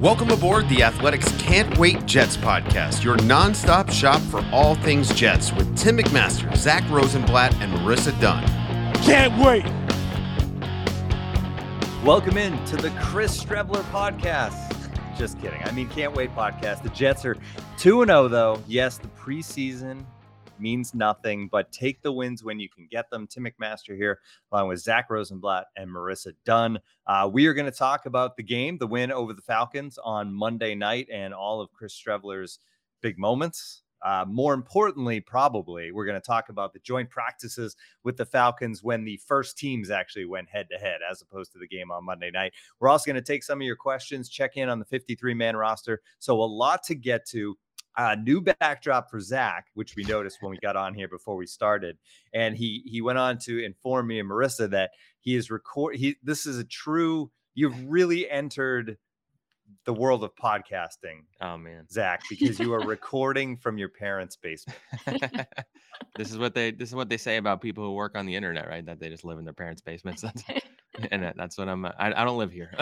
Welcome aboard the Athletics Can't Wait Jets podcast, your nonstop shop for all things Jets with Tim McMaster, Zach Rosenblatt, and Marissa Dunn. Can't wait! Welcome in to the Chris Streveler podcast. Just kidding. I mean, Can't Wait podcast. The Jets are 2-0, though. Yes, the preseason means nothing, but take the wins when you can get them. Tim McMaster here, along with Zach Rosenblatt and Marissa Dunn. We are going to talk about the game, the win over the Falcons on Monday night, and all of Chris Streveler's big moments. More importantly, probably, we're going to talk about the joint practices with the Falcons when the first teams actually went head-to-head as opposed to the game on Monday night. We're also going to take some of your questions, check in on the 53-man roster. So a lot to get to. New backdrop for Zach, which we noticed when we got on here before we started. And he went on to inform me and Marissa that he is this is a true, you've really entered the world of podcasting. Oh man, Zach, because you are recording from your parents' basement. This is what they say about people who work on the internet, right? That they just live in their parents' basements. And that's what I don't live here.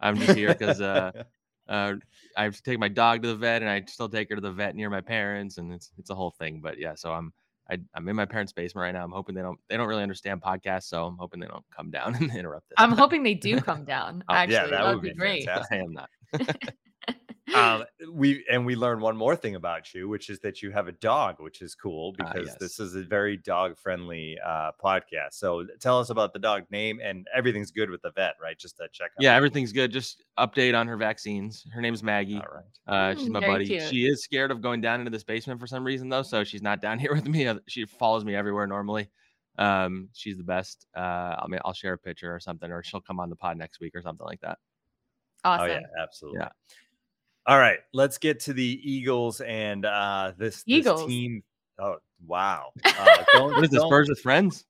I'm just here because, I have to take my dog to the vet, and I still take her to the vet near my parents, and it's a whole thing. But yeah, so I'm in my parents' basement right now. I'm hoping they don't really understand podcasts, so I'm hoping they don't come down and interrupt this. I'm hoping they do come down. Actually, yeah, that would be great. Fantastic. I am not. We learned one more thing about you, which is that you have a dog, which is cool because yes. This is a very dog-friendly podcast. So tell us about the dog name, and everything's good with the vet, right? Just a checkup. Yeah, everything's good. Just update on her vaccines. Her name's Maggie. All right. She's my buddy. Cute. She is scared of going down into this basement for some reason, though, so she's not down here with me. She follows me everywhere normally. She's the best. I'll share a picture or something, or she'll come on the pod next week or something like that. Awesome. Oh, yeah, absolutely. Yeah. All right, let's get to the Eagles and this team. Oh, wow. What is this, Spurs with friends?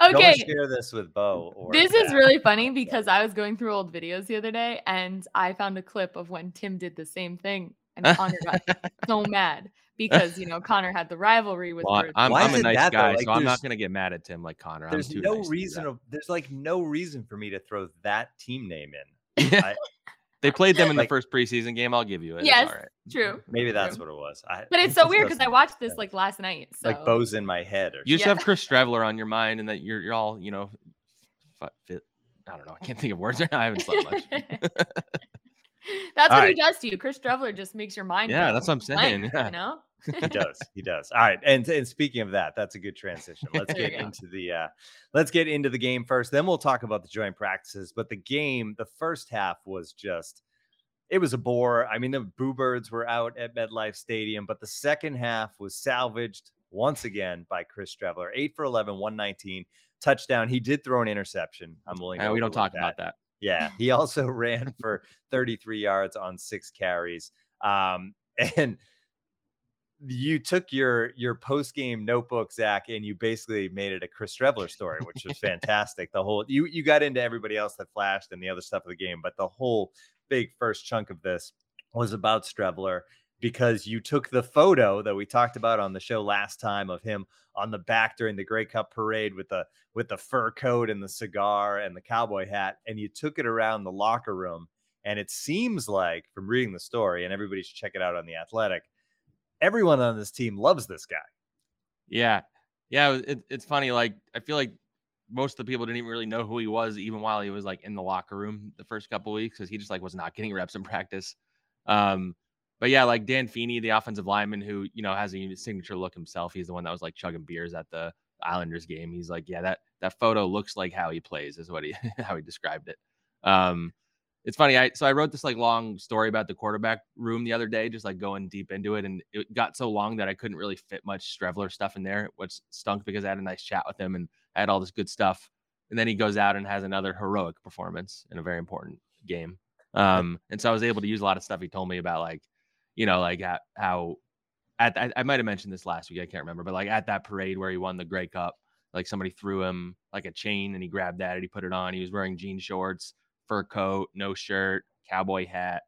Okay. Don't share this with Bo. This is really funny because I was going through old videos the other day, and I found a clip of when Tim did the same thing, and Connor got so mad because, you know, Connor had the rivalry with Spurs. I'm a nice guy, like, so I'm not going to get mad at Tim like Connor. There's like no reason for me to throw that team name in. Yeah. They played them in the first preseason game. I'll give you it. Yes, all right. True. Maybe that's true. What it was. But it's so weird because I watched this like last night. So. Like Bo's in my head. Or you just have Chris Streveler on your mind, and that you're all, you know, fit. I don't know. I can't think of words right now. I haven't slept much. That's all what right. He does to you. Chris Streveler just makes your mind. Yeah, that's what I'm saying. Blank, yeah. You know? He does. All right. And speaking of that, that's a good transition. Let's get into the game first. Then we'll talk about the joint practices, but the game, the first half was it was a bore. I mean, the Boo Birds were out at MetLife Stadium, but the second half was salvaged once again by Chris Streveler, 8 for 11, 119 touchdown. He did throw an interception. I'm willing. We don't talk about that. Yeah. He also ran for 33 yards on 6 carries. And you took your post-game notebook, Zach, and you basically made it a Chris Streveler story, which was fantastic. The whole you got into everybody else that flashed and the other stuff of the game, but the whole big first chunk of this was about Streveler because you took the photo that we talked about on the show last time of him on the back during the Grey Cup parade with the fur coat and the cigar and the cowboy hat, and you took it around the locker room. And it seems like, from reading the story, and everybody should check it out on The Athletic, everyone on this team loves this guy. Yeah. Yeah. It's funny. Like, I feel like most of the people didn't even really know who he was, even while he was like in the locker room the first couple of weeks, because he just like was not getting reps in practice. But yeah, like Dan Feeney, the offensive lineman who, you know, has a signature look himself. He's the one that was like chugging beers at the Islanders game. He's like, yeah, that photo looks like how he plays is what how he described it. It's funny. So I wrote this like long story about the quarterback room the other day, just like going deep into it. And it got so long that I couldn't really fit much Streveler stuff in there, which stunk because I had a nice chat with him and I had all this good stuff. And then he goes out and has another heroic performance in a very important game. And so I was able to use a lot of stuff he told me about, like, you know, like how I might've mentioned this last week. I can't remember, but like at that parade where he won the Grey Cup, like somebody threw him like a chain and he grabbed that and he put it on. He was wearing jean shorts, fur coat, no shirt, cowboy hat.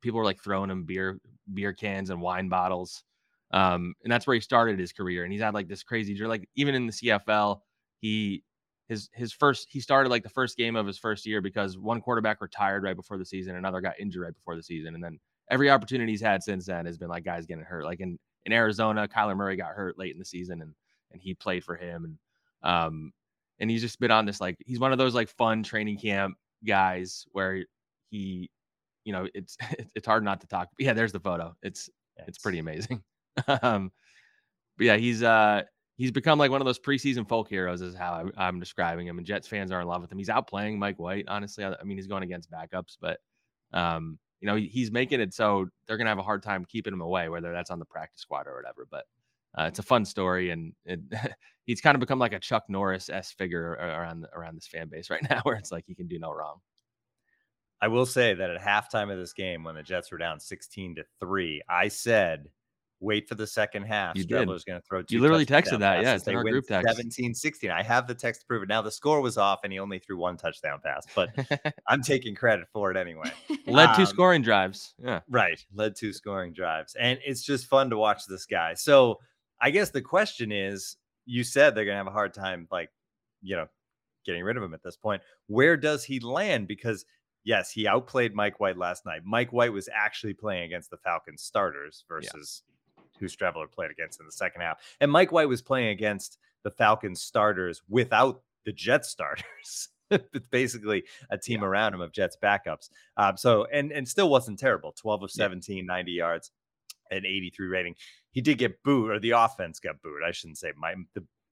People were like throwing him beer cans and wine bottles. And that's where he started his career. And he's had like this crazy, like even in the CFL, he he started like the first game of his first year because one quarterback retired right before the season, another got injured right before the season, and then every opportunity he's had since then has been like guys getting hurt. Like in Arizona, Kyler Murray got hurt late in the season, and he played for him, and he's just been on this, like, he's one of those like fun training camp guys where he, you know, it's hard not to talk. Yeah, there's the photo. It's pretty amazing. But yeah, he's become like one of those preseason folk heroes is how I'm describing him. And Jets fans are in love with him. He's outplaying Mike White, honestly. I mean, he's going against backups, but you know, he's making it so they're going to have a hard time keeping him away, whether that's on the practice squad or whatever. But it's a fun story, and he's kind of become like a Chuck Norris-esque figure around this fan base right now, where it's like he can do no wrong. I will say that at halftime of this game, when the Jets were down 16-3, I said, wait for the second half. Streveler's going to throw two. You literally texted that. Yeah, it's in our group text. 17-16. I have the text to prove it. Now the score was off and he only threw one touchdown pass, but I'm taking credit for it anyway. Led two scoring drives. Yeah. Right. Led two scoring drives. And it's just fun to watch this guy. So I guess the question is, you said they're going to have a hard time, like, you know, getting rid of him at this point. Where does he land? Because yes, he outplayed Mike White last night. Mike White was actually playing against the Falcons starters versus who Streveler played against in the second half. And Mike White was playing against the Falcons starters without the Jets starters. It's basically a team around him of Jets backups. So still wasn't terrible. 12 of 17, 90 yards, an 83 rating. He did get booed, or the offense got booed. I shouldn't say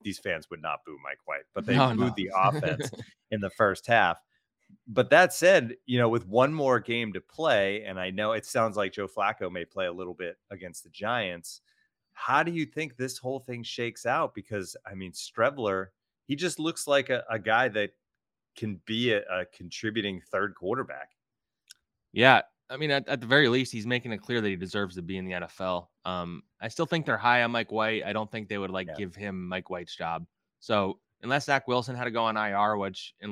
these fans would not boo Mike White, but they booed the offense in the first half. But that said, you know, with one more game to play, and I know it sounds like Joe Flacco may play a little bit against the Giants, how do you think this whole thing shakes out? Because, I mean, Streveler, he just looks like a guy that can be a contributing third quarterback. Yeah, I mean, at the very least, he's making it clear that he deserves to be in the NFL. I still think they're high on Mike White. I don't think they would, like, give him Mike White's job. So unless Zach Wilson had to go on IR, which –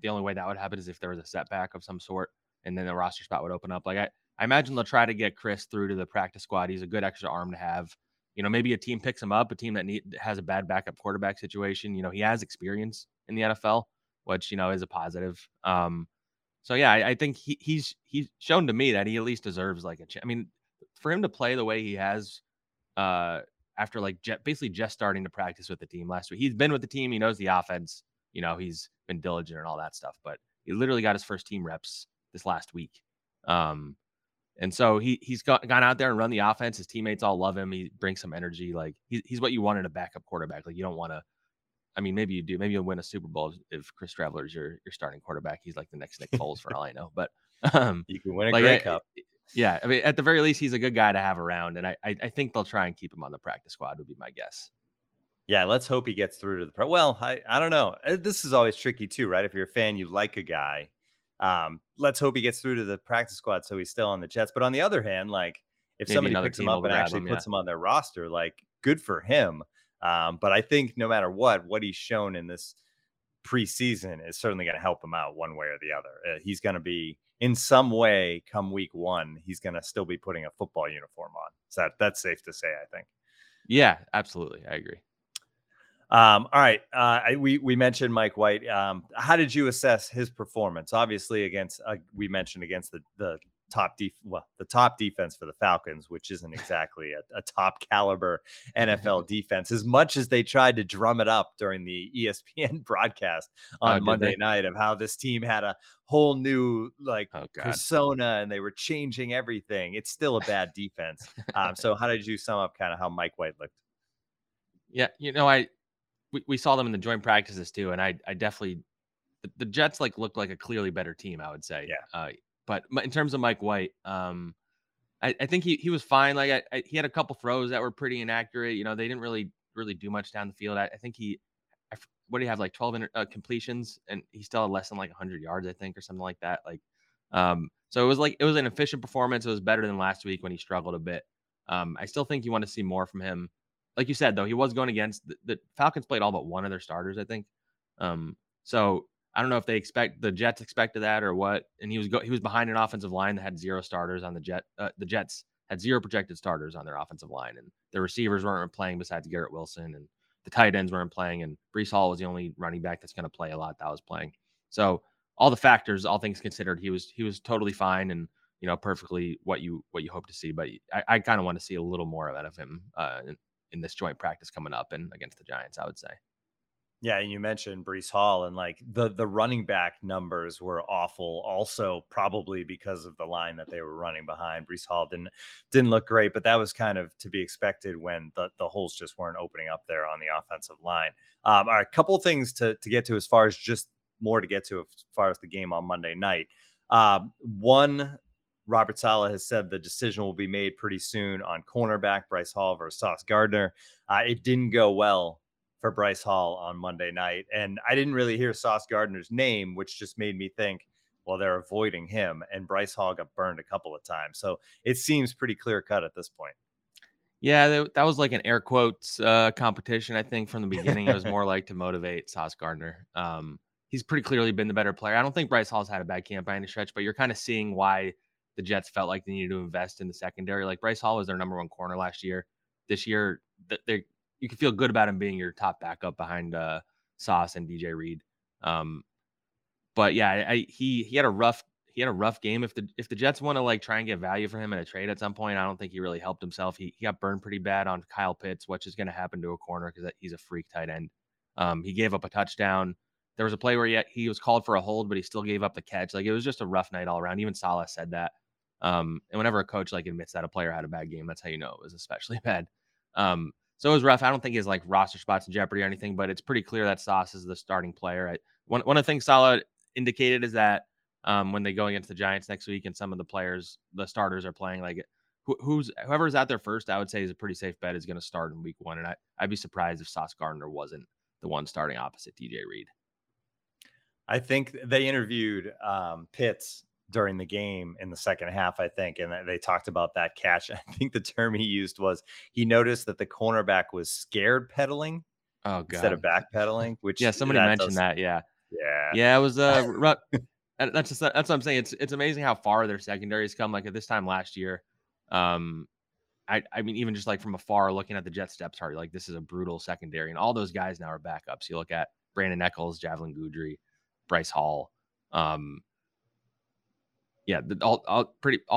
the only way that would happen is if there was a setback of some sort, and then the roster spot would open up. Like I imagine they'll try to get Chris through to the practice squad. He's a good extra arm to have. You know, maybe a team picks him up, a team that has a bad backup quarterback situation. You know, he has experience in the NFL, which, you know, is a positive. So yeah, I think he's shown to me that he at least deserves like a chance. I mean, for him to play the way he has after like basically just starting to practice with the team last week. He's been with the team. He knows the offense. You know, he's been diligent and all that stuff, but he literally got his first team reps this last week. And so he's gone out there and run the offense. His teammates all love him. He brings some energy. Like he's what you want in a backup quarterback. Like you don't want to, I mean, maybe you do, maybe you'll win a Super Bowl if Chris Streveler is your starting quarterback. He's like the next Nick Foles for all I know, but you can win a Grey Cup. Yeah. I mean, at the very least, he's a good guy to have around. And I think they'll try and keep him on the practice squad would be my guess. Yeah, let's hope he gets through to the I don't know. This is always tricky too, right? If you're a fan, you like a guy. Let's hope he gets through to the practice squad so he's still on the Jets. But on the other hand, like if somebody picks him up and actually puts him on their roster, like good for him. But I think no matter what he's shown in this preseason is certainly going to help him out one way or the other. He's going to be in some way come week one, he's going to still be putting a football uniform on. So that's safe to say, I think. Yeah, absolutely. I agree. All right. We mentioned Mike White. How did you assess his performance? Obviously against the top defense for the Falcons, which isn't exactly a top caliber NFL defense, as much as they tried to drum it up during the ESPN broadcast on Monday night of how this team had a whole new persona and they were changing everything. It's still a bad defense. So how did you sum up kind of how Mike White looked? Yeah. You know, We saw them in the joint practices too. And I definitely, the Jets like looked like a clearly better team, I would say. Yeah. But in terms of Mike White, I think he was fine. Like he had a couple throws that were pretty inaccurate. You know, they didn't really do much down the field. I think what do you have? Like 12 completions, and he still had less than like 100 yards, I think, or something like that. Like, so it was an efficient performance. It was better than last week when he struggled a bit. I still think you want to see more from him. Like you said, though, he was going against the Falcons played all but one of their starters, I think. So I don't know if they expected that or what. And he was behind an offensive line that had zero starters on the Jets. The Jets had zero projected starters on their offensive line, and the receivers weren't playing besides Garrett Wilson, and the tight ends weren't playing, and Breece Hall was the only running back that's going to play a lot that was playing. So all the factors, all things considered, he was totally fine and, you know, perfectly what you hope to see. But I kind of want to see a little more out of him in this joint practice coming up and against the Giants, I would say. Yeah, and you mentioned Breece Hall, and like the running back numbers were awful also, probably because of the line that they were running behind. Breece Hall didn't look great, but that was kind of to be expected when the holes just weren't opening up there on the offensive line. All right, a couple of things to get to as far as the game on Monday night. One, Robert Saleh has said the decision will be made pretty soon on cornerback Breece Hall versus Sauce Gardner. It didn't go well for Breece Hall on Monday night, and I didn't really hear Sauce Gardner's name, which just made me think, well, they're avoiding him, and Breece Hall got burned a couple of times. So it seems pretty clear cut at this point. Yeah, that was like an air quotes competition, I think, from the beginning. It was more like to motivate Sauce Gardner. He's pretty clearly been the better player. I don't think Breece Hall's had a bad camp by any stretch, but you're kind of seeing why the Jets felt like they needed to invest in the secondary. Like, Breece Hall was their number one corner last year. This year, you can feel good about him being your top backup behind Sauce and DJ Reed. But yeah, he had a rough game. If the Jets want to like try and get value for him in a trade at some point, I don't think he really helped himself. He got burned pretty bad on Kyle Pitts, which is going to happen to a corner because he's a freak tight end. He gave up a touchdown. There was a play where he was called for a hold, but he still gave up the catch. Like, it was just a rough night all around. Even Saleh said that. And whenever a coach like admits that a player had a bad game, that's how you know it was especially bad. So it was rough. I don't think his like roster spot's in jeopardy or anything, but it's pretty clear that Sauce is the starting player. One of the things Saleh indicated is that when they go against the Giants next week and some of the players, the starters are playing, like whoever's out there first, I would say is a pretty safe bet is going to start in week one. And I'd be surprised if Sauce Gardner wasn't the one starting opposite DJ Reed. I think they interviewed Pitts during the game in the second half, I think. And they talked about that catch. I think the term he used was he noticed that the cornerback was scared pedaling instead of backpedaling, which yeah, somebody mentioned that. Yeah. Yeah. Yeah. It was that's what I'm saying. It's amazing how far their secondaries come. Like at this time last year, I mean, even just like from afar looking at the Jet steps chart, like this is a brutal secondary, and all those guys now are backups. You look at Brandon Echols, Javelin Guidry, Breece Hall, yeah, all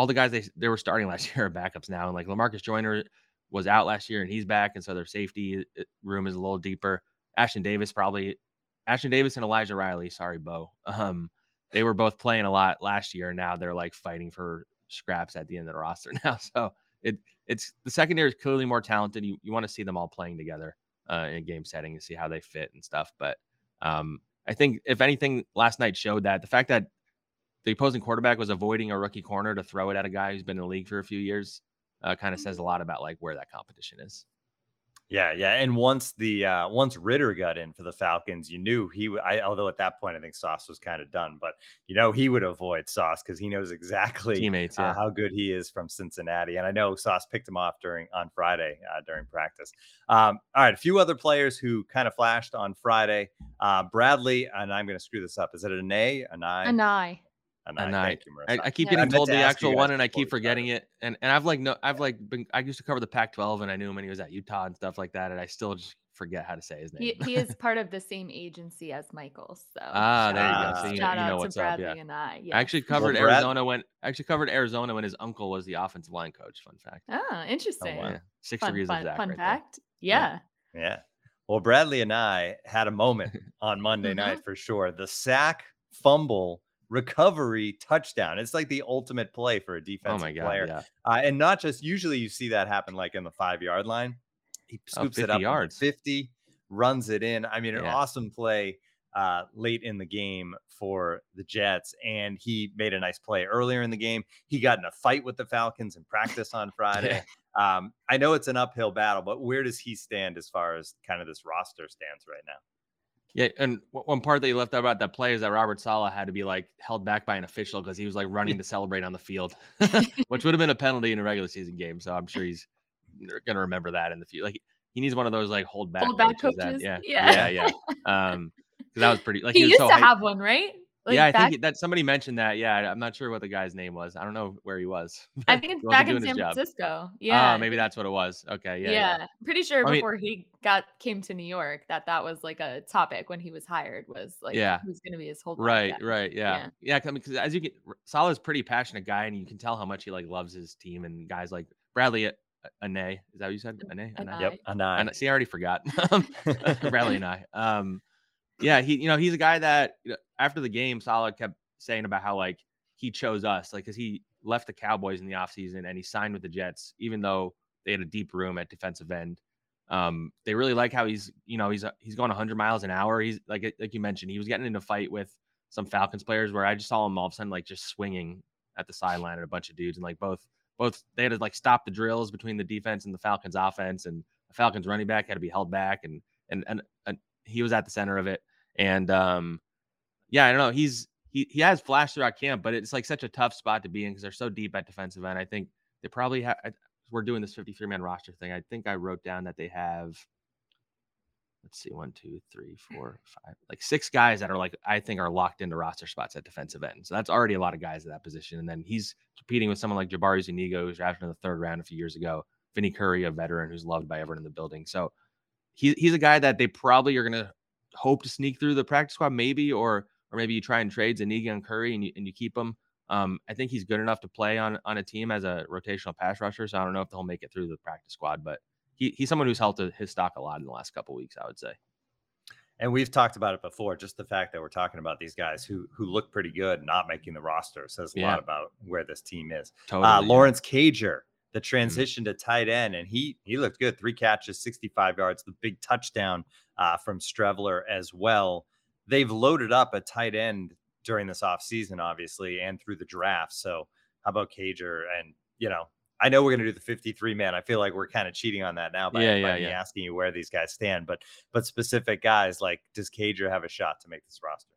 the guys they were starting last year are backups now, and like LaMarcus Joyner was out last year and he's back, and so their safety room is a little deeper. Ashton Davis and Elijah Riley, sorry, Bo. They were both playing a lot last year, and now they're like fighting for scraps at the end of the roster now. So it's the secondary is clearly more talented. You want to see them all playing together in a game setting and see how they fit and stuff. But I think if anything, last night showed that the fact that the opposing quarterback was avoiding a rookie corner to throw it at a guy who's been in the league for a few years kind of says a lot about like where that competition is. Yeah. Yeah. And once Ritter got in for the Falcons, you knew although at that point, I think Sauce was kind of done, but you know, he would avoid Sauce because he knows exactly how good he is from Cincinnati. And I know Sauce picked him off on Friday during practice. All right. A few other players who kind of flashed on Friday, Bradley, and I'm going to screw this up. Is it Anae? Anae. I keep getting told the actual one, and I keep forgetting it. And I used to cover the Pac-12, and I knew him when he was at Utah and stuff like that, and I still just forget how to say his name. He is part of the same agency as Michael. So there you go. So shout out to Bradley Anae. Yeah. I actually covered Arizona when his uncle was the offensive line coach. Fun fact. Oh, interesting. Oh, wow. 6 degrees of Zach. Fun fact. Yeah. Well, Bradley Anae had a moment on Monday night for sure. The sack, fumble, recovery, touchdown. It's like the ultimate play for a defensive player. Yeah. And not just, usually you see that happen like in the 5-yard line. He scoops it up 50, runs it in. I mean, an awesome play late in the game for the Jets. And he made a nice play earlier in the game. He got in a fight with the Falcons in practice on Friday. I know it's an uphill battle, but where does he stand as far as kind of this roster stands right now? Yeah, and one part that you left out about that play is that Robert Saleh had to be like held back by an official because he was like running to celebrate on the field, which would have been a penalty in a regular season game. So I'm sure he's going to remember that in the future. Like he needs one of those like hold back coaches. That, yeah. Because that was pretty. Like, he used to have one, right? Like yeah, I think that somebody mentioned that. Yeah, I'm not sure what the guy's name was. I don't know where he was. I think it's back in San Francisco. Yeah, maybe that's what it was. Okay, yeah. Pretty sure before he came to New York, that was like a topic when he was hired was like, who's going to be his holdout? Right. Yeah. I mean, because as you get, Salah's pretty passionate guy, and you can tell how much he like loves his team and guys like Bradley Anae. Is that what you said? Anae. Yep. Anae. See, I already forgot. Bradley Anae. Yeah, he's a guy that after the game, Saleh kept saying about how like he chose us, like because he left the Cowboys in the offseason and he signed with the Jets, even though they had a deep room at defensive end. They really like how he's going 100 miles an hour. He's like you mentioned, he was getting in a fight with some Falcons players where I just saw him all of a sudden like just swinging at the sideline at a bunch of dudes, and like both they had to like stop the drills between the defense and the Falcons offense, and the Falcons running back had to be held back, and he was at the center of it. And, I don't know. He has flashed throughout camp, but it's like such a tough spot to be in because they're so deep at defensive end. I think they probably have. We're doing this 53-man roster thing. I think I wrote down that they have. Let's see, 1, 2, 3, 4, 5, like 6 guys that are like I think are locked into roster spots at defensive end. So that's already a lot of guys at that position. And then he's competing with someone like Jabari Zuniga, who's drafted in the 3rd round a few years ago. Vinnie Curry, a veteran who's loved by everyone in the building. So he's a guy that they probably are going to hope to sneak through the practice squad, maybe, or maybe you try and trade Zuniga and Curry and you keep him. I think he's good enough to play on a team as a rotational pass rusher. So I don't know if he'll make it through the practice squad, but he's someone who's helped his stock a lot in the last couple of weeks, I would say. And we've talked about it before, just the fact that we're talking about these guys who look pretty good, not making the roster says a lot about where this team is. Totally, Lawrence Cager, the transition to tight end, and he looked good. 3 catches, 65 yards, the big touchdown from Streveler as well. They've loaded up a tight end during this offseason, obviously, and through the draft. So how about Cager? And, I know we're going to do the 53-man. I feel like we're kind of cheating on that now by me asking you where these guys stand. But specific guys, like, does Cager have a shot to make this roster?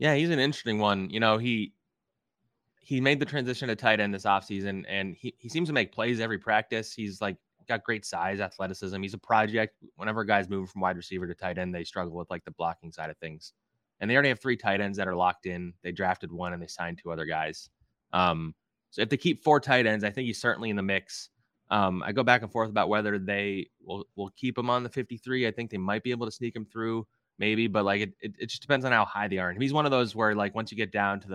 Yeah, he's an interesting one. He made the transition to tight end this offseason, and he seems to make plays every practice. He's like got great size, athleticism. He's a project. Whenever guys move from wide receiver to tight end, they struggle with like the blocking side of things. And they already have 3 tight ends that are locked in. They drafted one and they signed 2 other guys. So if they keep 4 tight ends, I think he's certainly in the mix. I go back and forth about whether they will keep him on the 53. I think they might be able to sneak him through, maybe, but like it just depends on how high they are. And he's one of those where like once you get down to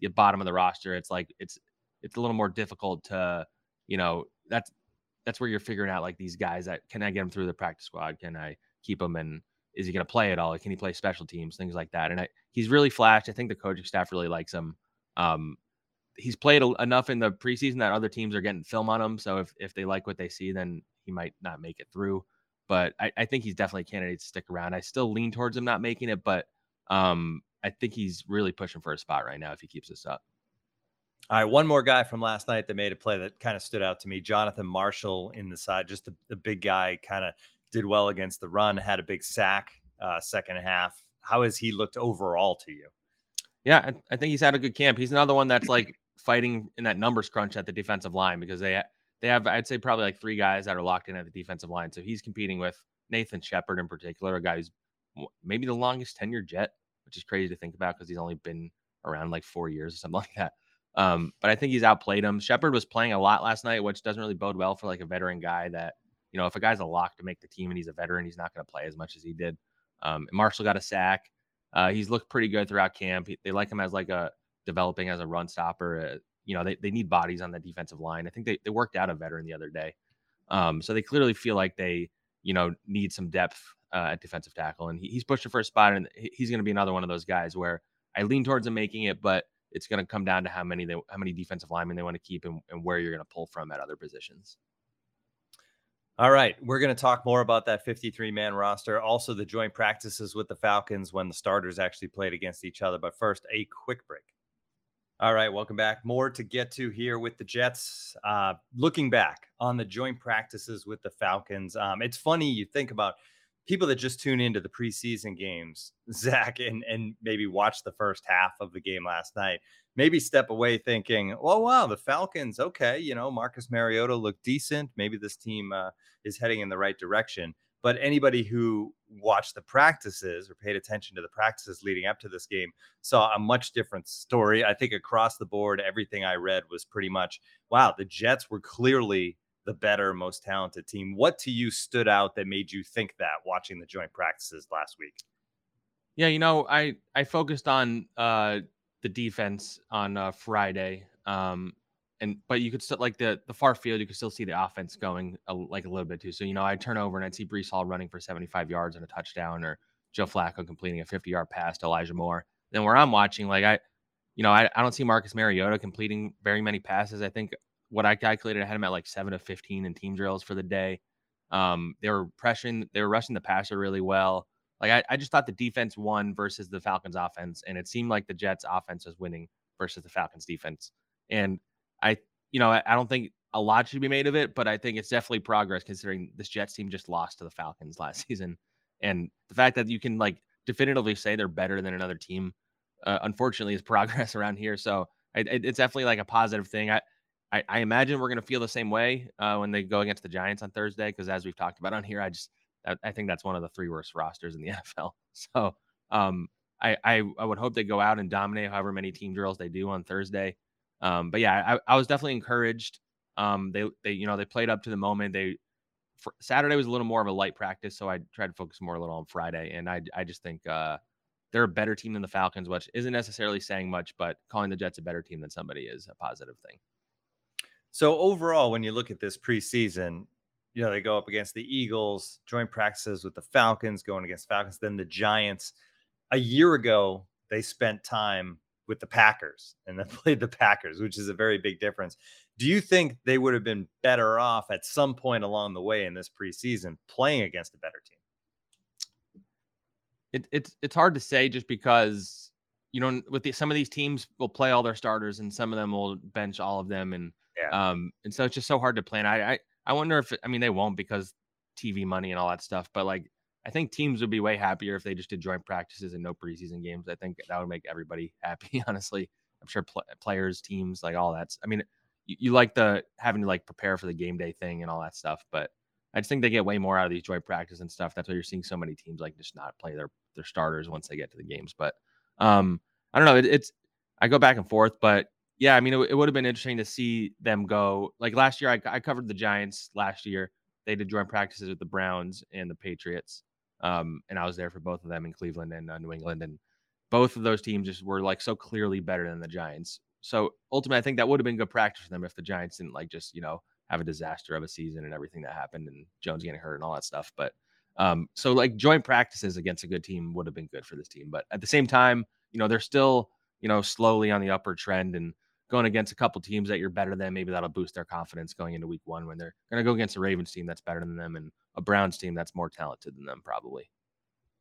the bottom of the roster, it's like it's a little more difficult to that's where you're figuring out like these guys that can I get them through the practice squad, can I keep them, and is he going to play at all, can he play special teams, things like that. And he's really flashed. I think the coaching staff really likes him. He's played enough in the preseason that other teams are getting film on him, so if they like what they see, then he might not make it through, but I think he's definitely a candidate to stick around. I still lean towards him not making it, but I think he's really pushing for a spot right now if he keeps this up. All right, one more guy from last night that made a play that kind of stood out to me, Jonathan Marshall in the side, just the big guy, kind of did well against the run, had a big sack second half. How has he looked overall to you? Yeah, I think he's had a good camp. He's another one that's like fighting in that numbers crunch at the defensive line because they have, I'd say, probably like 3 guys that are locked in at the defensive line. So he's competing with Nathan Shepherd in particular, a guy who's maybe the longest tenured Jet, which is crazy to think about because he's only been around like 4 years or something like that. But I think he's outplayed him. Shepherd was playing a lot last night, which doesn't really bode well for like a veteran guy that, if a guy's a lock to make the team and he's a veteran, he's not going to play as much as he did. Marshall got a sack. He's looked pretty good throughout camp. They like him as like a developing as a run stopper. They need bodies on the defensive line. I think they worked out a veteran the other day. So they clearly feel like they, need some depth at defensive tackle, and he's pushing for a spot, and he's going to be another one of those guys where I lean towards him making it, but it's going to come down to how many defensive linemen they want to keep and where you're going to pull from at other positions. All right, we're going to talk more about that 53-man roster, also the joint practices with the Falcons when the starters actually played against each other. But first, a quick break. All right, welcome back. More to get to here with the Jets. Looking back on the joint practices with the Falcons, it's funny you think about people that just tune into the preseason games, Zach, and maybe watch the first half of the game last night, maybe step away thinking, oh, wow, the Falcons, okay, Marcus Mariota looked decent. Maybe this team is heading in the right direction. But anybody who watched the practices or paid attention to the practices leading up to this game saw a much different story. I think across the board, everything I read was pretty much, wow, the Jets were clearly the better, most talented team. What to you stood out that made you think that watching the joint practices last week? Yeah, you know, I focused on the defense on Friday. But you could still, like, the far field, you could still see the offense going a little bit too. So, you know, I'd turn over and I'd see Breece Hall running for 75 yards and a touchdown, or Joe Flacco completing a 50-yard pass to Elijah Moore. Then where I'm watching, like, I don't see Marcus Mariota completing very many passes. I think what I calculated, I had him at like 7 of 15 in team drills for the day. They were rushing the passer really well. Like, I just thought the defense won versus the Falcons offense, and it seemed like the Jets offense was winning versus the Falcons defense. And I don't think a lot should be made of it, but I think it's definitely progress, considering this Jets team just lost to the Falcons last season. And the fact that you can, like, definitively say they're better than another team, unfortunately, is progress around here. So it's definitely like a positive thing. I imagine we're going to feel the same way when they go against the Giants on Thursday, because as we've talked about on here, I think that's one of the three worst rosters in the NFL. So I would hope they go out and dominate however many team drills they do on Thursday. But yeah, I was definitely encouraged. They played up to the moment. Saturday was a little more of a light practice, so I tried to focus more a little on Friday. And I just think they're a better team than the Falcons, which isn't necessarily saying much, but calling the Jets a better team than somebody is a positive thing. So overall, when you look at this preseason, you know, they go up against the Eagles, joint practices with the Falcons, going against Falcons, then the Giants. A year ago, they spent time with the Packers and then played the Packers, which is a very big difference. Do you think they would have been better off at some point along the way in this preseason playing against a better team? It's hard to say, just because, you know, with some of these teams will play all their starters and some of them will bench all of them. And yeah. And so it's just so hard to plan. I wonder if, I mean, they won't, because TV money and all that stuff, but, like, I think teams would be way happier if they just did joint practices and no preseason games. I think that would make everybody happy, honestly. I'm sure players, teams, like, all that. I mean, you like the having to, like, prepare for the game day thing and all that stuff, but I just think they get way more out of these joint practice and stuff. That's why you're seeing so many teams, like, just not play their starters once they get to the games. But I don't know. I go back and forth, but yeah, I mean, it would have been interesting to see them go, like, last year. I covered the Giants last year. They did joint practices with the Browns and the Patriots. And I was there for both of them in Cleveland and New England. And both of those teams just were, like, so clearly better than the Giants. So ultimately, I think that would have been good practice for them if the Giants didn't, like, just, you know, have a disaster of a season and everything that happened and Jones getting hurt and all that stuff. But so, like, joint practices against a good team would have been good for this team. But at the same time, you know, they're still, you know, slowly on the upward trend, and going against a couple teams that you're better than, maybe that'll boost their confidence going into week 1, when they're going to go against a Ravens team that's better than them and a Browns team that's more talented than them, probably.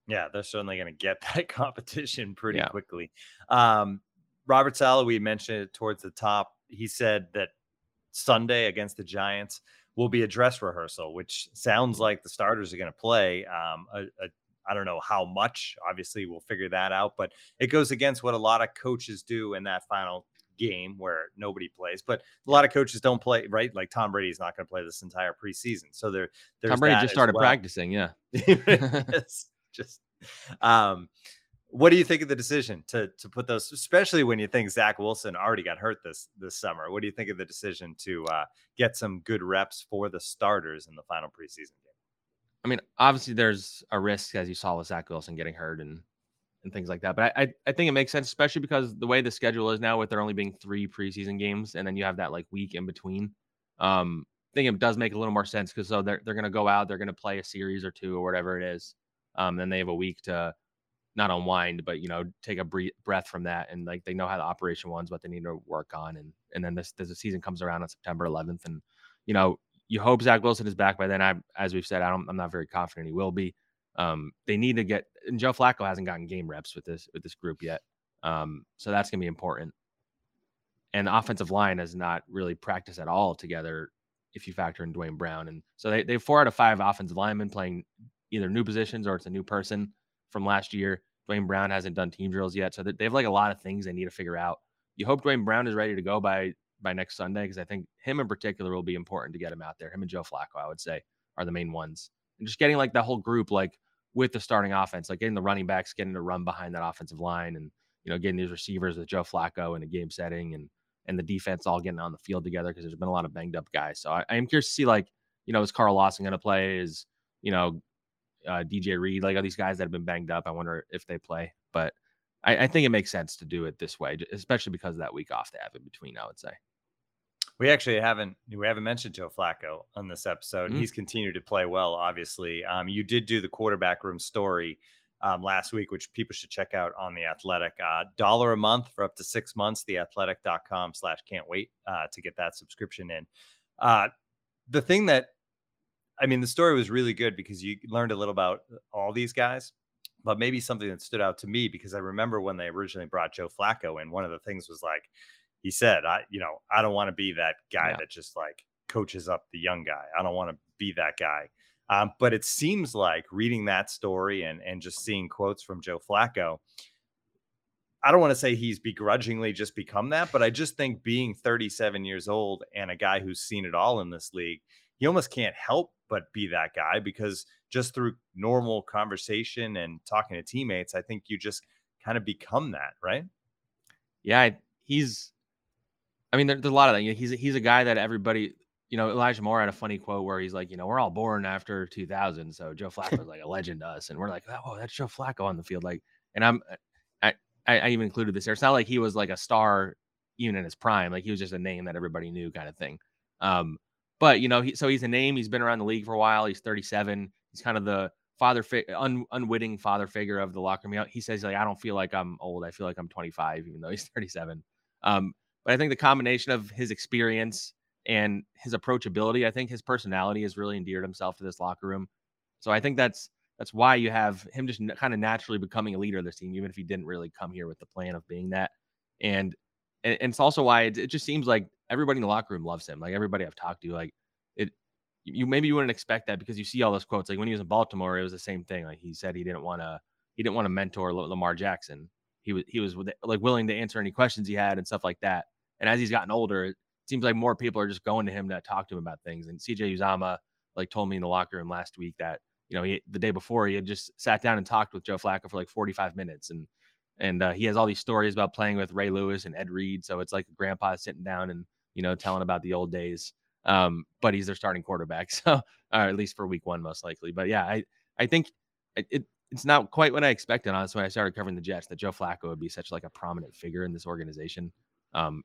Yeah, they're certainly going to get that competition pretty quickly. Robert Saleh, we mentioned it towards the top. He said that Sunday against the Giants will be a dress rehearsal, which sounds like the starters are going to play. I don't know how much. Obviously, we'll figure that out, but it goes against what a lot of coaches do in that final game where nobody plays, but a lot of coaches don't play, right? Like, Tom Brady's not going to play this entire preseason. So Tom Brady just started practicing. Yeah. What do you think of the decision to put those, especially when you think Zach Wilson already got hurt this summer? What do you think of the decision to get some good reps for the starters in the final preseason game? I mean, obviously there's a risk, as you saw with Zach Wilson getting hurt and things like that. But I think it makes sense, especially because the way the schedule is now, with there only being 3 preseason games, and then you have that, like, week in between. I think it does make a little more sense, because so they're going to go out, they're going to play a series or two or whatever it is. Then they have a week to not unwind, but, you know, take a breath from that. And, like, they know how the operation runs, what they need to work on. And then the season comes around on September 11th. And, you know, you hope Zach Wilson is back by then. As we've said, I'm not very confident he will be. They need to get, and Joe Flacco hasn't gotten game reps with this group yet. So that's gonna be important. And the offensive line has not really practiced at all together, if you factor in Duane Brown. And so they 4 out of 5 offensive linemen playing either new positions, or it's a new person from last year. Duane Brown hasn't done team drills yet. So they have, like, a lot of things they need to figure out. You hope Duane Brown is ready to go by next Sunday, because I think him in particular will be important to get him out there. Him and Joe Flacco, I would say, are the main ones. and just getting like that whole group, like with the starting offense, like getting the running backs, getting to run behind that offensive line, and, you know, getting these receivers with Joe Flacco in a game setting, and the defense all getting on the field together, because there's been a lot of banged up guys. So I am curious to see, like, you know, is Carl Lawson going to play? Is, you know, DJ Reed, like all these guys that have been banged up, I wonder if they play. But I think it makes sense to do it this way, especially because of that week off they have in between, I would say. We actually haven't mentioned Joe Flacco on this episode. Mm-hmm. He's continued to play well, obviously. You did do the quarterback room story last week, which people should check out on The Athletic. $1 a month for up to 6 months, theathletic.com/can't wait to get that subscription in. The thing that, I mean, the story was really good because you learned a little about all these guys, but maybe something that stood out to me, because I remember when they originally brought Joe Flacco in, one of the things was like, he said, I don't want to be that guy that just like coaches up the young guy. I don't want to be that guy. But it seems like reading that story and just seeing quotes from Joe Flacco, I don't want to say he's begrudgingly just become that, but I just think being 37 years old and a guy who's seen it all in this league, he almost can't help but be that guy, because just through normal conversation and talking to teammates, I think you just kind of become that, right? Yeah, there's a lot of that. He's a guy that everybody, you know, Elijah Moore had a funny quote where he's like, you know, we're all born after 2000. So Joe Flacco's like a legend to us. And we're like, oh, that's Joe Flacco on the field. Like, and I even included this here. It's not like he was like a star even in his prime. Like, he was just a name that everybody knew kind of thing. But, you know, so he's a name. He's been around the league for a while. He's 37. He's kind of the unwitting father figure of the locker room. He says, like, I don't feel like I'm old. I feel like I'm 25, even though he's 37. But I think the combination of his experience and his approachability, I think his personality has really endeared himself to this locker room. So I think that's why you have him just kind of naturally becoming a leader of this team, even if he didn't really come here with the plan of being that. And it's also why it just seems like everybody in the locker room loves him. Like, everybody I've talked to, like, you wouldn't expect that, because you see all those quotes. Like, when he was in Baltimore, it was the same thing. Like, he said he didn't want to mentor Lamar Jackson. He was like willing to answer any questions he had and stuff like that. And as he's gotten older, seems like more people are just going to him to talk to him about things. And C.J. Uzomah, like, told me in the locker room last week that, you know, the day before he had just sat down and talked with Joe Flacco for like 45 minutes. And he has all these stories about playing with Ray Lewis and Ed Reed. So it's like grandpa sitting down and, you know, telling about the old days. But he's their starting quarterback. So, or at least for week one, most likely. But yeah, I think it's not quite what I expected, honestly, when I started covering the Jets, that Joe Flacco would be such like a prominent figure in this organization.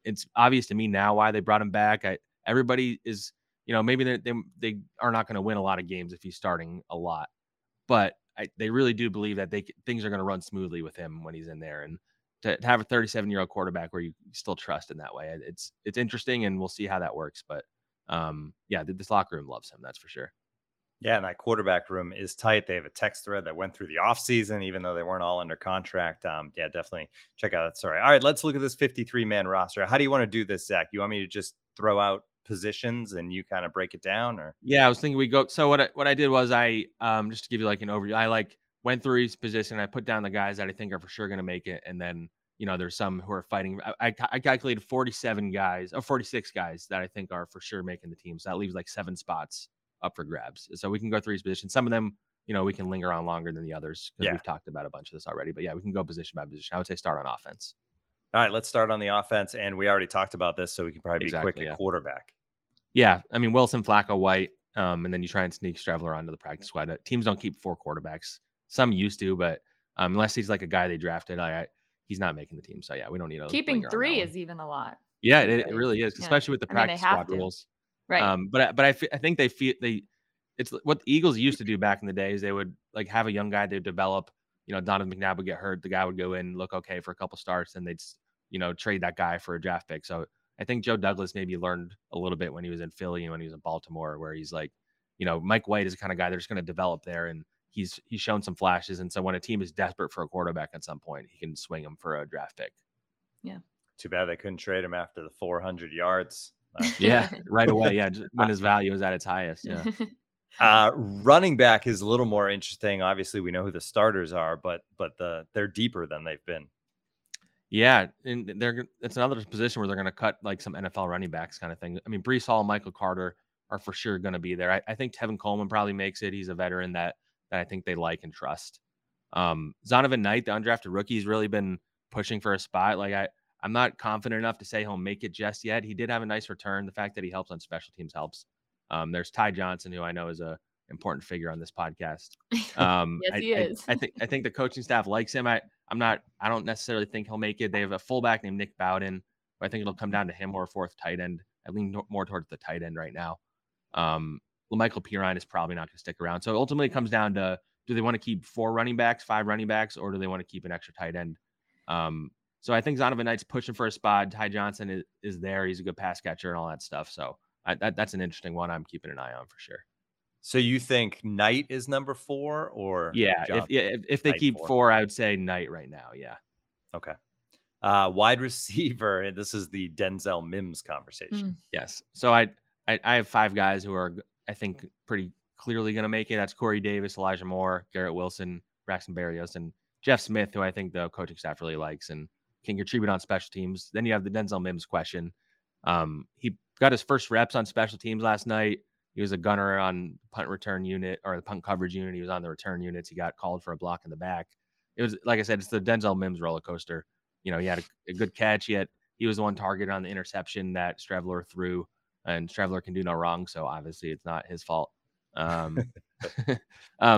It's obvious to me now why they brought him back. Everybody is, you know, maybe they are not going to win a lot of games if he's starting a lot, but they really do believe that things are going to run smoothly with him when he's in there. And to have a 37-year-old quarterback where you still trust in that way, it's interesting, and we'll see how that works. But yeah, this locker room loves him, that's for sure. Yeah, and that quarterback room is tight. They have a text thread that went through the offseason, even though they weren't all under contract. Yeah, definitely check out that story. All right, let's look at this 53-man roster. How do you want to do this, Zach? You want me to just throw out positions and you kind of break it down? Or yeah, I was thinking we go. So what I did was I just to give you like an overview, I like went through each position. I put down the guys that I think are for sure going to make it, and then, you know, there's some who are fighting. I calculated 47 guys or 46 guys that I think are for sure making the team. So that leaves like 7 spots up for grabs. So we can go through each position. Some of them, you know, we can linger on longer than the others, because we've talked about a bunch of this already. But yeah, we can go position by position. I would say start on offense. All right, let's start on the offense. And we already talked about this, so we can probably be quick at quarterback. Yeah, I mean, Wilson, Flacco, White, and then you try and sneak Streveler onto the practice squad. Teams don't keep 4 quarterbacks. Some used to, but unless he's like a guy they drafted, he's not making the team. So yeah, we don't need to. Keeping 3 is even a lot. Yeah, it really is, especially with the practice squad rules. Right. But I think they feel it's what the Eagles used to do back in the day is they would like have a young guy they develop, you know, Donovan McNabb would get hurt. The guy would go in, look okay for a couple starts, and they'd, you know, trade that guy for a draft pick. So I think Joe Douglas maybe learned a little bit when he was in Philly and when he was in Baltimore, where he's like, you know, Mike White is the kind of guy they're just going to develop there. And he's shown some flashes. And so when a team is desperate for a quarterback at some point, he can swing him for a draft pick. Yeah. Too bad they couldn't trade him after the 400 yards. Yeah, right away. Yeah, when his value is at its highest. Yeah. Running back is a little more interesting. Obviously, we know who the starters are, but they're deeper than they've been. Yeah, and it's another position where they're going to cut like some NFL running backs kind of thing. I mean, Breece Hall, Michael Carter, are for sure going to be there. I think Tevin Coleman probably makes it. He's a veteran that I think they like and trust. Zonovan Knight, the undrafted rookie, has really been pushing for a spot. Like I'm not confident enough to say he'll make it just yet. He did have a nice return. The fact that he helps on special teams helps. There's Ty Johnson, who I know is a important figure on this podcast. Yes, he is. I think the coaching staff likes him. I don't necessarily think he'll make it. They have a fullback named Nick Bowden, but I think it'll come down to him or a fourth tight end. I lean more towards the tight end right now. LaMichael Pirine is probably not going to stick around. So ultimately it comes down to, do they want to keep 4 running backs, 5 running backs, or do they want to keep an extra tight end? So I think Zonovan Knight's pushing for a spot. Ty Johnson is there. He's a good pass catcher and all that stuff. So that's an interesting one I'm keeping an eye on for sure. So you think Knight is number 4 or? Yeah. If they keep 4, I would say Knight right now. Yeah. Okay. Wide receiver. And this is the Denzel Mims conversation. Yes. So I have 5 guys who are, I think, pretty clearly going to make it. That's Corey Davis, Elijah Moore, Garrett Wilson, Braxton Berrios, and Jeff Smith, who I think the coaching staff really likes and can contribute on special teams. Then you have the Denzel Mims question. He got his first reps on special teams last night. He was a gunner on punt return unit or the punt coverage unit. He was on the return units. He got called for a block in the back. It was, like I said, it's the Denzel Mims roller coaster. You know, he had a good catch, yet he was the one targeted on the interception that Streveler threw. And Streveler can do no wrong, so obviously it's not his fault. But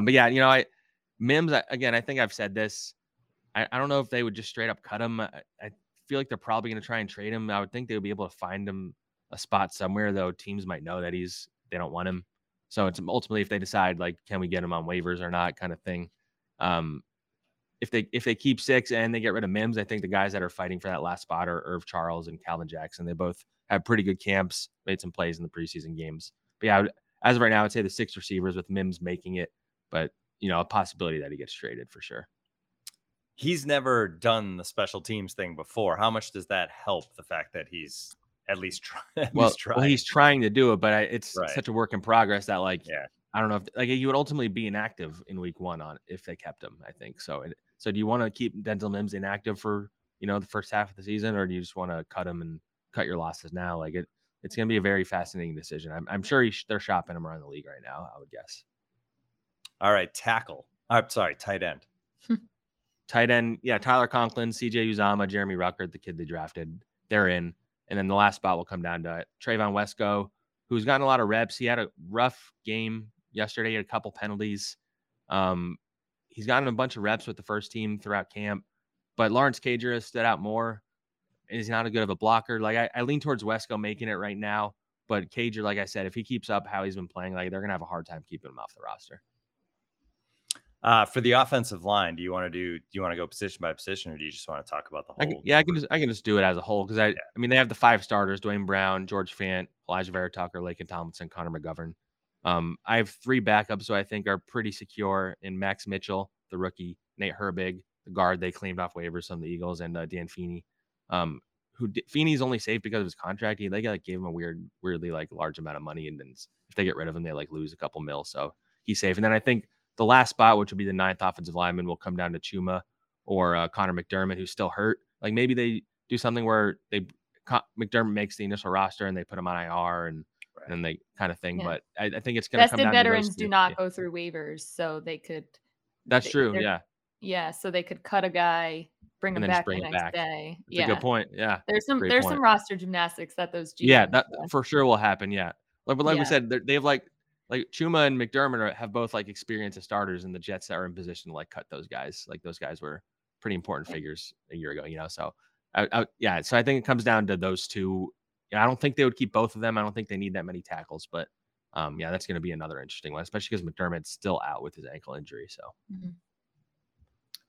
yeah, you know, Mims, again, I think I've said this. I don't know if they would just straight up cut him. I feel like they're probably going to try and trade him. I would think they would be able to find him a spot somewhere, though. Teams might know that they don't want him. So it's ultimately if they decide, like, can we get him on waivers or not kind of thing. If they keep 6 and they get rid of Mims, I think the guys that are fighting for that last spot are Irv Charles and Calvin Jackson. They both had pretty good camps, made some plays in the preseason games. But yeah, as of right now, I'd say the 6 receivers with Mims making it, but you know, a possibility that he gets traded for sure. He's never done the special teams thing before. How much does that help? The fact that he's at least trying. Well, he's trying to do it, but it's right. Such a work in progress that I don't know if he would ultimately be inactive in week 1 on if they kept him, I think. So do you want to keep Denzel Mims inactive for, you know, the first half of the season, or do you just want to cut him and cut your losses now? Like it's going to be a very fascinating decision. I'm sure they're shopping him around the league right now, I would guess. All right. Tight end. Tight end. Yeah. Tyler Conklin, C.J. Uzomah, Jeremy Ruckert, the kid they drafted, they're in. And then the last spot will come down to Trayvon Wesco, who's gotten a lot of reps. He had a rough game yesterday. He had a couple penalties. He's gotten a bunch of reps with the first team throughout camp, but Lawrence Cager has stood out more. He's not as good of a blocker. Like I lean towards Wesco making it right now, but Cager, like I said, if he keeps up how he's been playing, like they're going to have a hard time keeping him off the roster. For the offensive line, do you want to go position by position, or do you just want to talk about the whole? I can just do it as a whole. Cause I mean, they have the 5 starters, Duane Brown, George Fant, Elijah Vera Tucker, Lakin Tomlinson, Connor McGovern. I have 3 backups who I think are pretty secure in Max Mitchell, the rookie, Nate Herbig, the guard they claimed off waivers from the Eagles, and Dan Feeney. Feeney's only safe because of his contract. They gave him a weirdly large amount of money, and then if they get rid of him, they lose a couple mil. So he's safe. And then I think the last spot, which would be the 9th offensive lineman, will come down to Chuma or Connor McDermott, who's still hurt. Like maybe they do something where McDermott makes the initial roster and they put him on IR and they kind of thing. Yeah. But I think it's going to come down to veterans do not go through waivers, so they could. That's true. Yeah. Yeah. So they could cut a guy. Bring them back the next day. That's a good point. Yeah. There's some roster gymnastics that those GMs that for sure will happen. Yeah. But we said, they have like Chuma and McDermott have both experience as starters, and the Jets that are in position to cut those guys. Like those guys were pretty important figures a year ago, you know? So So I think it comes down to those 2. I don't think they would keep both of them. I don't think they need that many tackles, but that's going to be another interesting one, especially because McDermott's still out with his ankle injury. So. Mm-hmm.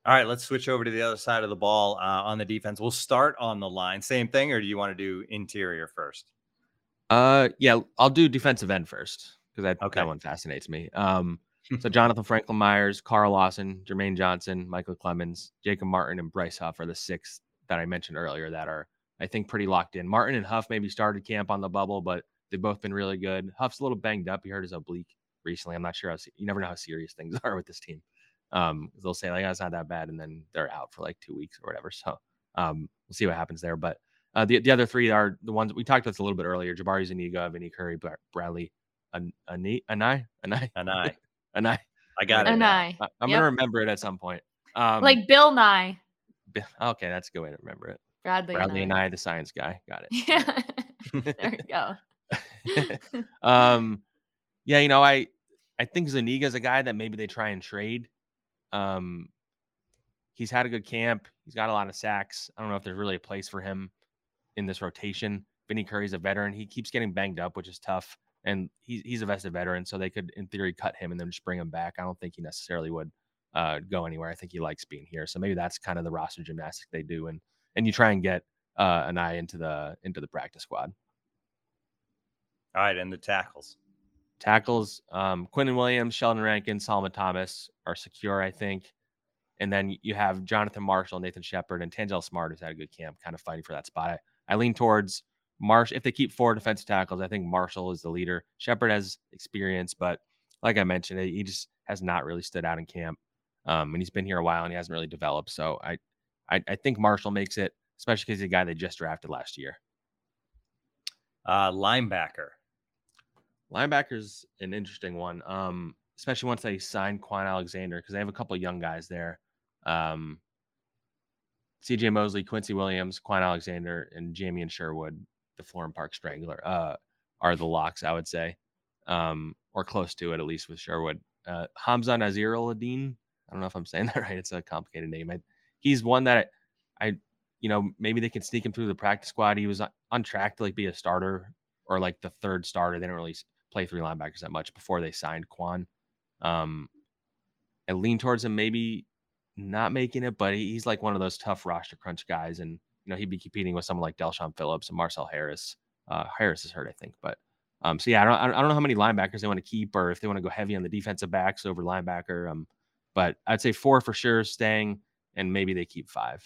All right, let's switch over to the other side of the ball on the defense. We'll start on the line. Same thing, or do you want to do interior first? I'll do defensive end first because that one fascinates me. So Jonathan Franklin Myers, Carl Lawson, Jermaine Johnson, Michael Clemens, Jacob Martin, and Bryce Huff are the 6 that I mentioned earlier that are, I think, pretty locked in. Martin and Huff maybe started camp on the bubble, but they've both been really good. Huff's a little banged up. He hurt his oblique recently. I'm not sure. You never know how serious things are with this team. They'll say it's not that bad, and then they're out for 2 weeks or whatever. So we'll see what happens there. But the other 3 are the ones we talked about a little bit earlier: Jabari Zuniga, Vinnie Curry, Bradley Anae. I got it. Anae. I'm gonna remember it at some point. Like Bill Nye. Okay, that's a good way to remember it. Bradley Anae, the science guy. Got it. Yeah. There we go. Yeah, you know, I think Zuniga is a guy that maybe they try and trade. He's had a good camp. He's got a lot of sacks. I don't know if there's really a place for him in this rotation. Vinnie Curry's a veteran. He keeps getting banged up, which is tough. And he's a vested veteran, so they could, in theory, cut him and then just bring him back. I don't think he necessarily would go anywhere. I think he likes being here. So maybe that's kind of the roster gymnastics they do. And you try and get Anae into the practice squad. All right, and the tackles. Quinnen Williams, Sheldon Rankins, Solomon Thomas are secure, I think. And then you have Jonathan Marshall, Nathan Shepherd, and Tanzel Smart, who's had a good camp, kind of fighting for that spot. I lean towards Marsh. If they keep four defensive tackles, I think Marshall is the leader. Shepherd has experience, but like I mentioned, he just has not really stood out in camp. And he's been here a while, and he hasn't really developed. So I think Marshall makes it, especially because he's a guy they just drafted last year. Linebacker's an interesting one, especially once they sign Kwon Alexander, because they have a couple of young guys there. C.J. Mosley, Quincy Williams, Kwon Alexander, and Jamian Sherwood, the Florham Park Strangler, are the locks, I would say, or close to it, at least with Sherwood. Hamza Nazir-Oladeen, I don't know if I'm saying that right. It's a complicated name. He's one that I, you know, maybe they can sneak him through the practice squad. He was on track to be a starter or the third starter. They didn't really play three linebackers that much before they signed Kwon. I lean towards him maybe not making it, but he's like one of those tough roster crunch guys. And, you know, he'd be competing with someone like Delshon Phillips and Marcel Harris. Harris is hurt, I think. But so, yeah, I don't know how many linebackers they want to keep or if they want to go heavy on the defensive backs over linebacker. But I'd say four for sure staying, and maybe they keep five.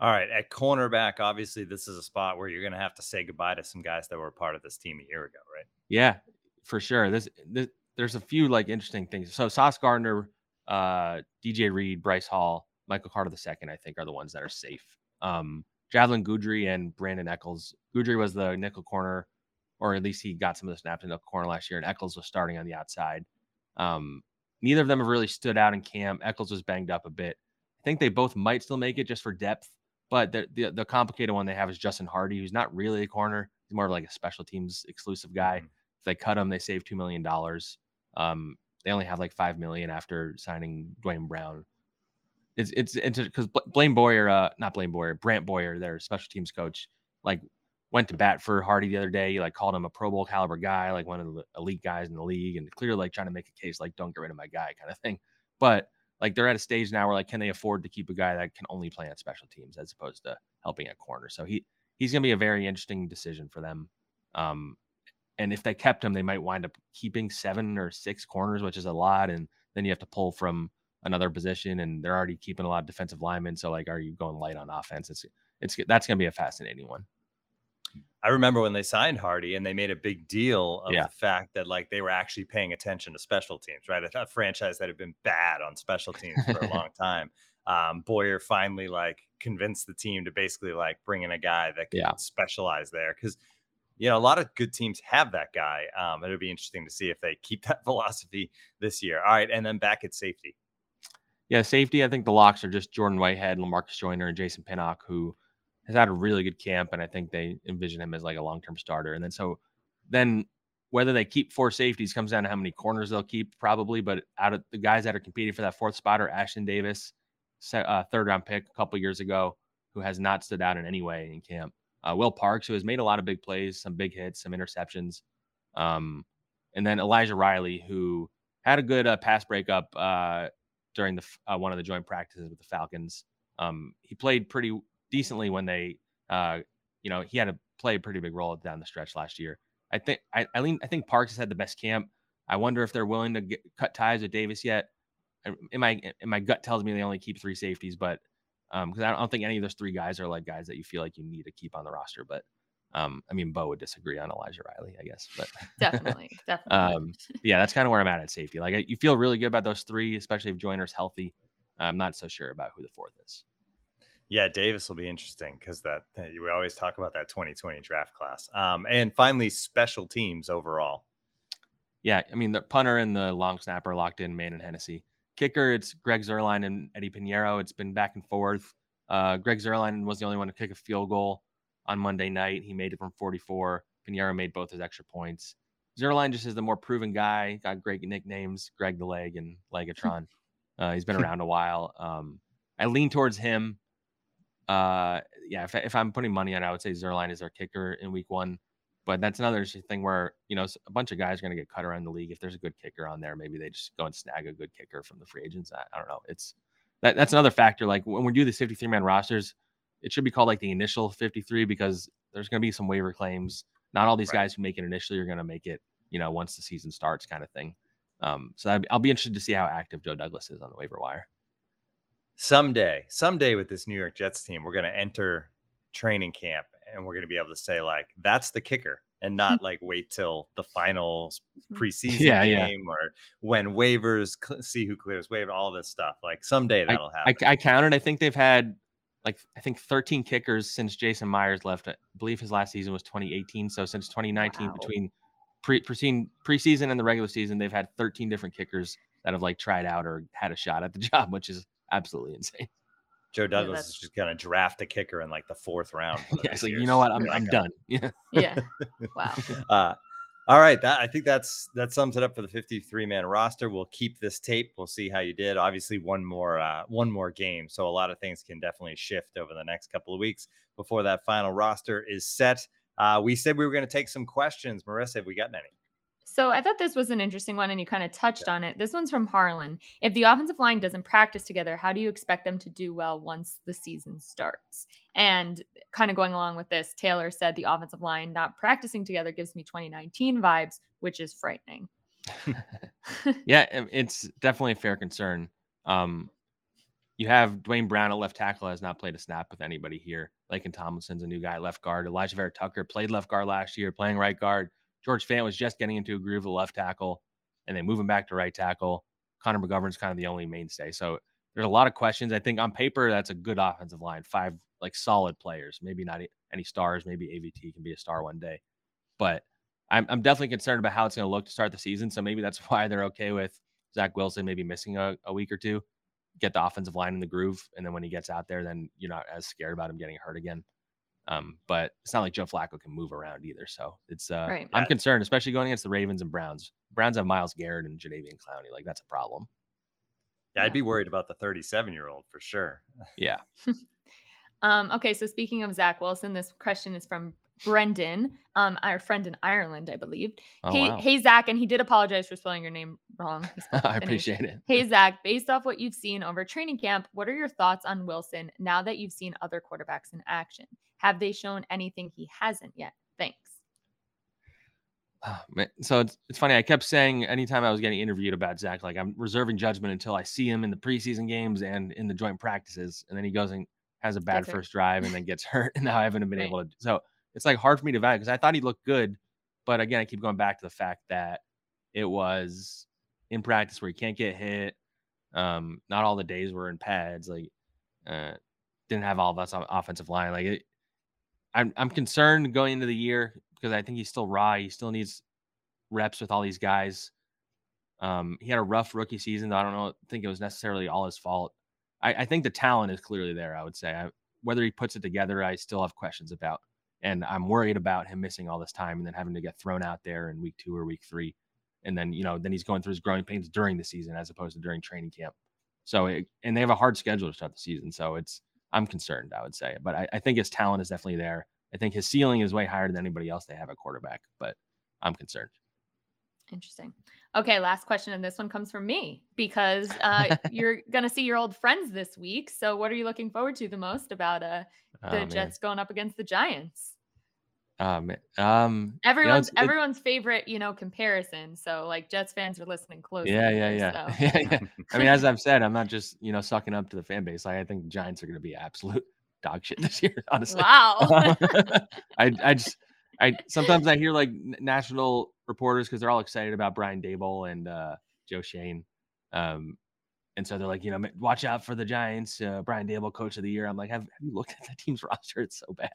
All right. At cornerback, obviously, this is a spot where you're going to have to say goodbye to some guys that were part of this team a year ago, right? Yeah, for sure. There's a few interesting things. So Sauce Gardner, DJ Reed, Breece Hall, Michael Carter II, I think, are the ones that are safe. Javelin Guidry and Brandon Echols. Guidry was the nickel corner, or at least he got some of the snaps in the corner last year, and Echols was starting on the outside. Neither of them have really stood out in camp. Echols was banged up a bit. I think they both might still make it just for depth, but the complicated one they have is Justin Hardy, who's not really a corner. He's more of a special teams exclusive guy. If they cut him, they save $2 million. They only have $5 million after signing Duane Brown. It's because Brant Boyer, their special teams coach, went to bat for Hardy the other day. He called him a Pro Bowl caliber guy, one of the elite guys in the league, and clearly trying to make a case don't get rid of my guy kind of thing. But they're at a stage now where can they afford to keep a guy that can only play on special teams as opposed to helping at corner? So he's going to be a very interesting decision for them. And if they kept him, they might wind up keeping 7 or 6 corners, which is a lot. And then you have to pull from another position, and they're already keeping a lot of defensive linemen. So are you going light on offense? That's going to be a fascinating one. I remember when they signed Hardy and they made a big deal of the fact that they were actually paying attention to special teams, right? A franchise that had been bad on special teams for a long time. Boyer finally convinced the team to basically bring in a guy that could specialize there. Cause you know, a lot of good teams have that guy. It'll be interesting to see if they keep that philosophy this year. All right. And then back at safety. Yeah. Safety. I think the locks are just Jordan Whitehead, LaMarcus Joyner, and Jason Pinnock, who has had a really good camp, and I think they envision him as a long-term starter. And then whether they keep 4 safeties comes down to how many corners they'll keep, probably. But out of the guys that are competing for that 4th spot are Ashton Davis, third-round pick a couple years ago, who has not stood out in any way in camp. Will Parks, who has made a lot of big plays, some big hits, some interceptions. And then Elijah Riley, who had a good pass breakup during one of the joint practices with the Falcons. He played pretty decently when they, he had to play a pretty big role down the stretch last year. I think Parks has had the best camp. I wonder if they're willing to cut ties with Davis yet. My gut tells me they only keep 3 safeties, but because I don't think any of those 3 guys are guys that you feel you need to keep on the roster. But I mean, Bo would disagree on Elijah Riley, I guess. But definitely. Yeah, that's kind of where I'm at safety. You feel really good about those 3, especially if Joyner's healthy. I'm not so sure about who the 4th is. Yeah, Davis will be interesting because we always talk about that 2020 draft class. And finally, special teams overall. yeah, I mean, the punter and the long snapper locked in, Mann and Hennessy. Kicker, it's Greg Zuerlein and Eddie Pinheiro. It's been back and forth. Greg Zuerlein was the only one to kick a field goal on Monday night. He made it from 44. Pinheiro made both his extra points. Zuerlein just is the more proven guy. Got great nicknames, Greg the Leg and Legatron. He's been around a while. I lean towards him. Yeah, if I'm putting money on, I would say Zuerlein is our kicker in week one. But that's another thing where, you know, a bunch of guys are going to get cut around the league. If there's a good kicker on there, maybe they just go and snag a good kicker from the free agents. I don't know. It's that's another factor. Like when we do these 53-man rosters, it should be called like the initial 53 because there's going to be some waiver claims. Not all these guys who make it initially are going to make it, you know, once the season starts kind of thing. So I'll be interested to see how active Joe Douglas is on the waiver wire. Someday with this New York Jets team, we're going to enter training camp and we're going to be able to say, like, that's the kicker, and not like wait till the final preseason game or when waivers, see who clears waiver, all this stuff. Like someday that'll happen. I counted. I think they've had like, 13 kickers since Jason Myers left. I believe his last season was 2018. So since 2019, between preseason and the regular season, they've had 13 different kickers that have like tried out or had a shot at the job, which is absolutely insane. Joe Douglas is just going to draft a kicker in like the fourth round. It's like, you know what? I'm done. Yeah. Wow. All right. I think that sums it up for the 53-man roster. We'll keep this tape. We'll see how you did. Obviously one more game. So a lot of things can definitely shift over the next couple of weeks before that final roster is set. We said we were going to take some questions. Marissa, have we gotten any? So I thought this was an interesting one, and you kind of touched on it. This one's from Harlan. If the offensive line doesn't practice together, how do you expect them to do well once the season starts? And kind of going along with this, Taylor said the offensive line not practicing together gives me 2019 vibes, which is frightening. Yeah, it's definitely a fair concern. You have Duane Brown at left tackle, has not played a snap with anybody here. Lakin Tomlinson's a new guy at left guard. Elijah Vera Tucker played left guard last year, playing right guard. George Fant was just getting into a groove of left tackle, and they move him back to right tackle. Connor McGovern's kind of the only mainstay. So there's a lot of questions. I think on paper, that's a good offensive line. 5 like solid players, maybe not any stars. Maybe AVT can be a star one day, but I'm definitely concerned about how it's going to look to start the season. So maybe that's why they're okay with Zach Wilson maybe missing a week or two, get the offensive line in the groove. And then when he gets out there, then you're not as scared about him getting hurt again. But it's not like Joe Flacco can move around either. So it's, right. I'm concerned, especially going against the Ravens and Browns. Browns have Myles Garrett and Jadeveon Clowney. Like, that's a problem. Yeah. I'd be worried about the 37-year-old for sure. Yeah. Okay. So speaking of Zach Wilson, this question is from Brendan, our friend in Ireland, I believe. Hey, Zach, and he did apologize for spelling your name wrong. I appreciate it. Hey, Zach, based off what you've seen over training camp, what are your thoughts on Wilson now that you've seen other quarterbacks in action? Have they shown anything he hasn't yet? Thanks. So it's funny. I kept saying anytime I was getting interviewed about Zach, like, I'm reserving judgment until I see him in the preseason games and in the joint practices. And then he goes and has a bad first drive and then gets hurt. And now I haven't been able to. So it's like hard for me to value because I thought he looked good. But again, I keep going back to the fact that it was in practice where he can't get hit. Not all the days were in pads, like didn't have all of us on offensive line. Like I'm concerned going into the year because I think he's still raw. He still needs reps with all these guys. He had a rough rookie season. I don't know. I think it was necessarily all his fault. I think the talent is clearly there. I would say whether he puts it together, I still have questions about. And I'm worried about him missing all this time and then having to get thrown out there in week 2 or week 3. And then, you know, then he's going through his growing pains during the season as opposed to during training camp. So, and they have a hard schedule to start the season. So I'm concerned, I would say. But I think his talent is definitely there. I think his ceiling is way higher than anybody else they have at quarterback. But I'm concerned. Interesting. Okay, last question. And this one comes from me because you're going to see your old friends this week. So what are you looking forward to the most about the Jets going up against the Giants? Everyone's favorite, you know, comparison. So like Jets fans are listening closely. Yeah. I mean, as I've said, I'm not just, you know, sucking up to the fan base. Like, I think the Giants are going to be absolute dog shit this year, honestly. Wow. I sometimes I hear like national reporters because they're all excited about Brian Daboll and Joe Shane. And so they're like, you know, watch out for the Giants. Brian Daboll, coach of the year. I'm like, have you looked at that team's roster? It's so bad.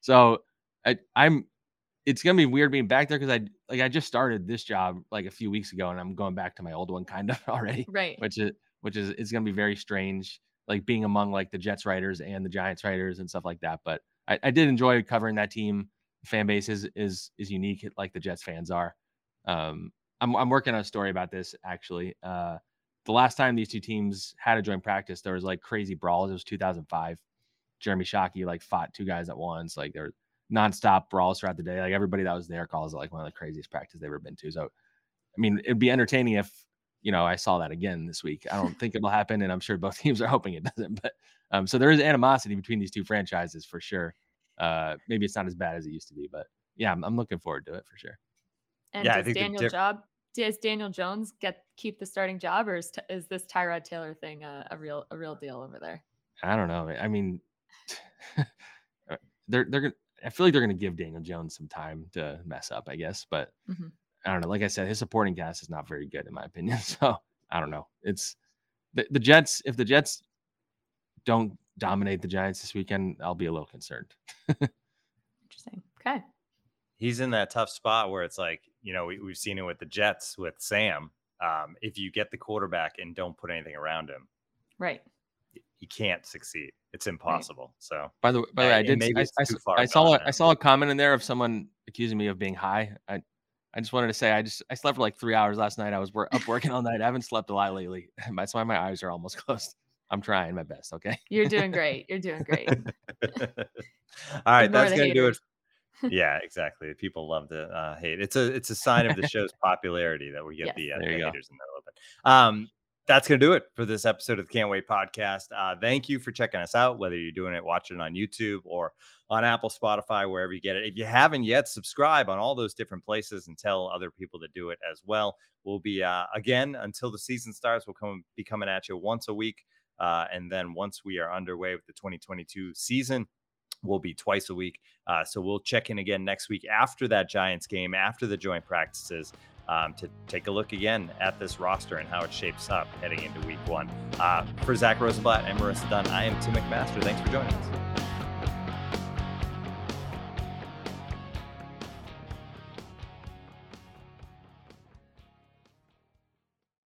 So I'm it's going to be weird being back there because I just started this job like a few weeks ago and I'm going back to my old one kind of already. Right. Which is it's going to be very strange, like being among like the Jets writers and the Giants writers and stuff like that. But I did enjoy covering that team. Fan base is unique, like the Jets fans are. I'm working on a story about this actually. The last time these two teams had a joint practice, there was like crazy brawls. It was 2005. Jeremy Shockey like fought two guys at once. Like there were nonstop brawls throughout the day. Like everybody that was there calls it like one of the craziest practices they've ever been to. So, I mean, it'd be entertaining if, you know, I saw that again this week. I don't think it'll happen, and I'm sure both teams are hoping it doesn't. But so there is animosity between these two franchises for sure. Maybe it's not as bad as it used to be, but yeah, I'm looking forward to it for sure. And yeah, does Daniel Jones keep the starting job, or is this Tyrod Taylor thing a real deal over there? I don't know. I mean, they're I feel like they're going to give Daniel Jones some time to mess up, I guess, but mm-hmm. I don't know. Like I said, his supporting cast is not very good in my opinion. So I don't know. It's the Jets. If the Jets don't dominate the Giants this weekend, I'll be a little concerned. Interesting. Okay. He's in that tough spot where it's like, you know, we've seen it with the Jets with Sam. If you get the quarterback and don't put anything around him, right, he can't succeed. It's impossible. Right. So by the way, I saw a comment in there of someone accusing me of being high. I just wanted to say, I slept for like 3 hours last night. I was up working all night. I haven't slept a lot lately. That's why my eyes are almost closed. I'm trying my best. Okay. You're doing great. All right. That's going to do it. Yeah, exactly. People love to hate. It's a sign of the show's popularity that we get the haters in there a little bit. That's going to do it for this episode of the Can't Wait podcast. Thank you for checking us out, whether you're doing it, watching it on YouTube or on Apple, Spotify, wherever you get it. If you haven't yet, subscribe on all those different places and tell other people to do it as well. We'll be, again, until the season starts, we'll be coming at you once a week. And then once we are underway with the 2022 season, we'll be twice a week. So we'll check in again next week after that Giants game, after the joint practices, to take a look again at this roster and how it shapes up heading into week one. For Zach Rosenblatt and Marissa Dunn, I am Tim McMaster. Thanks for joining us.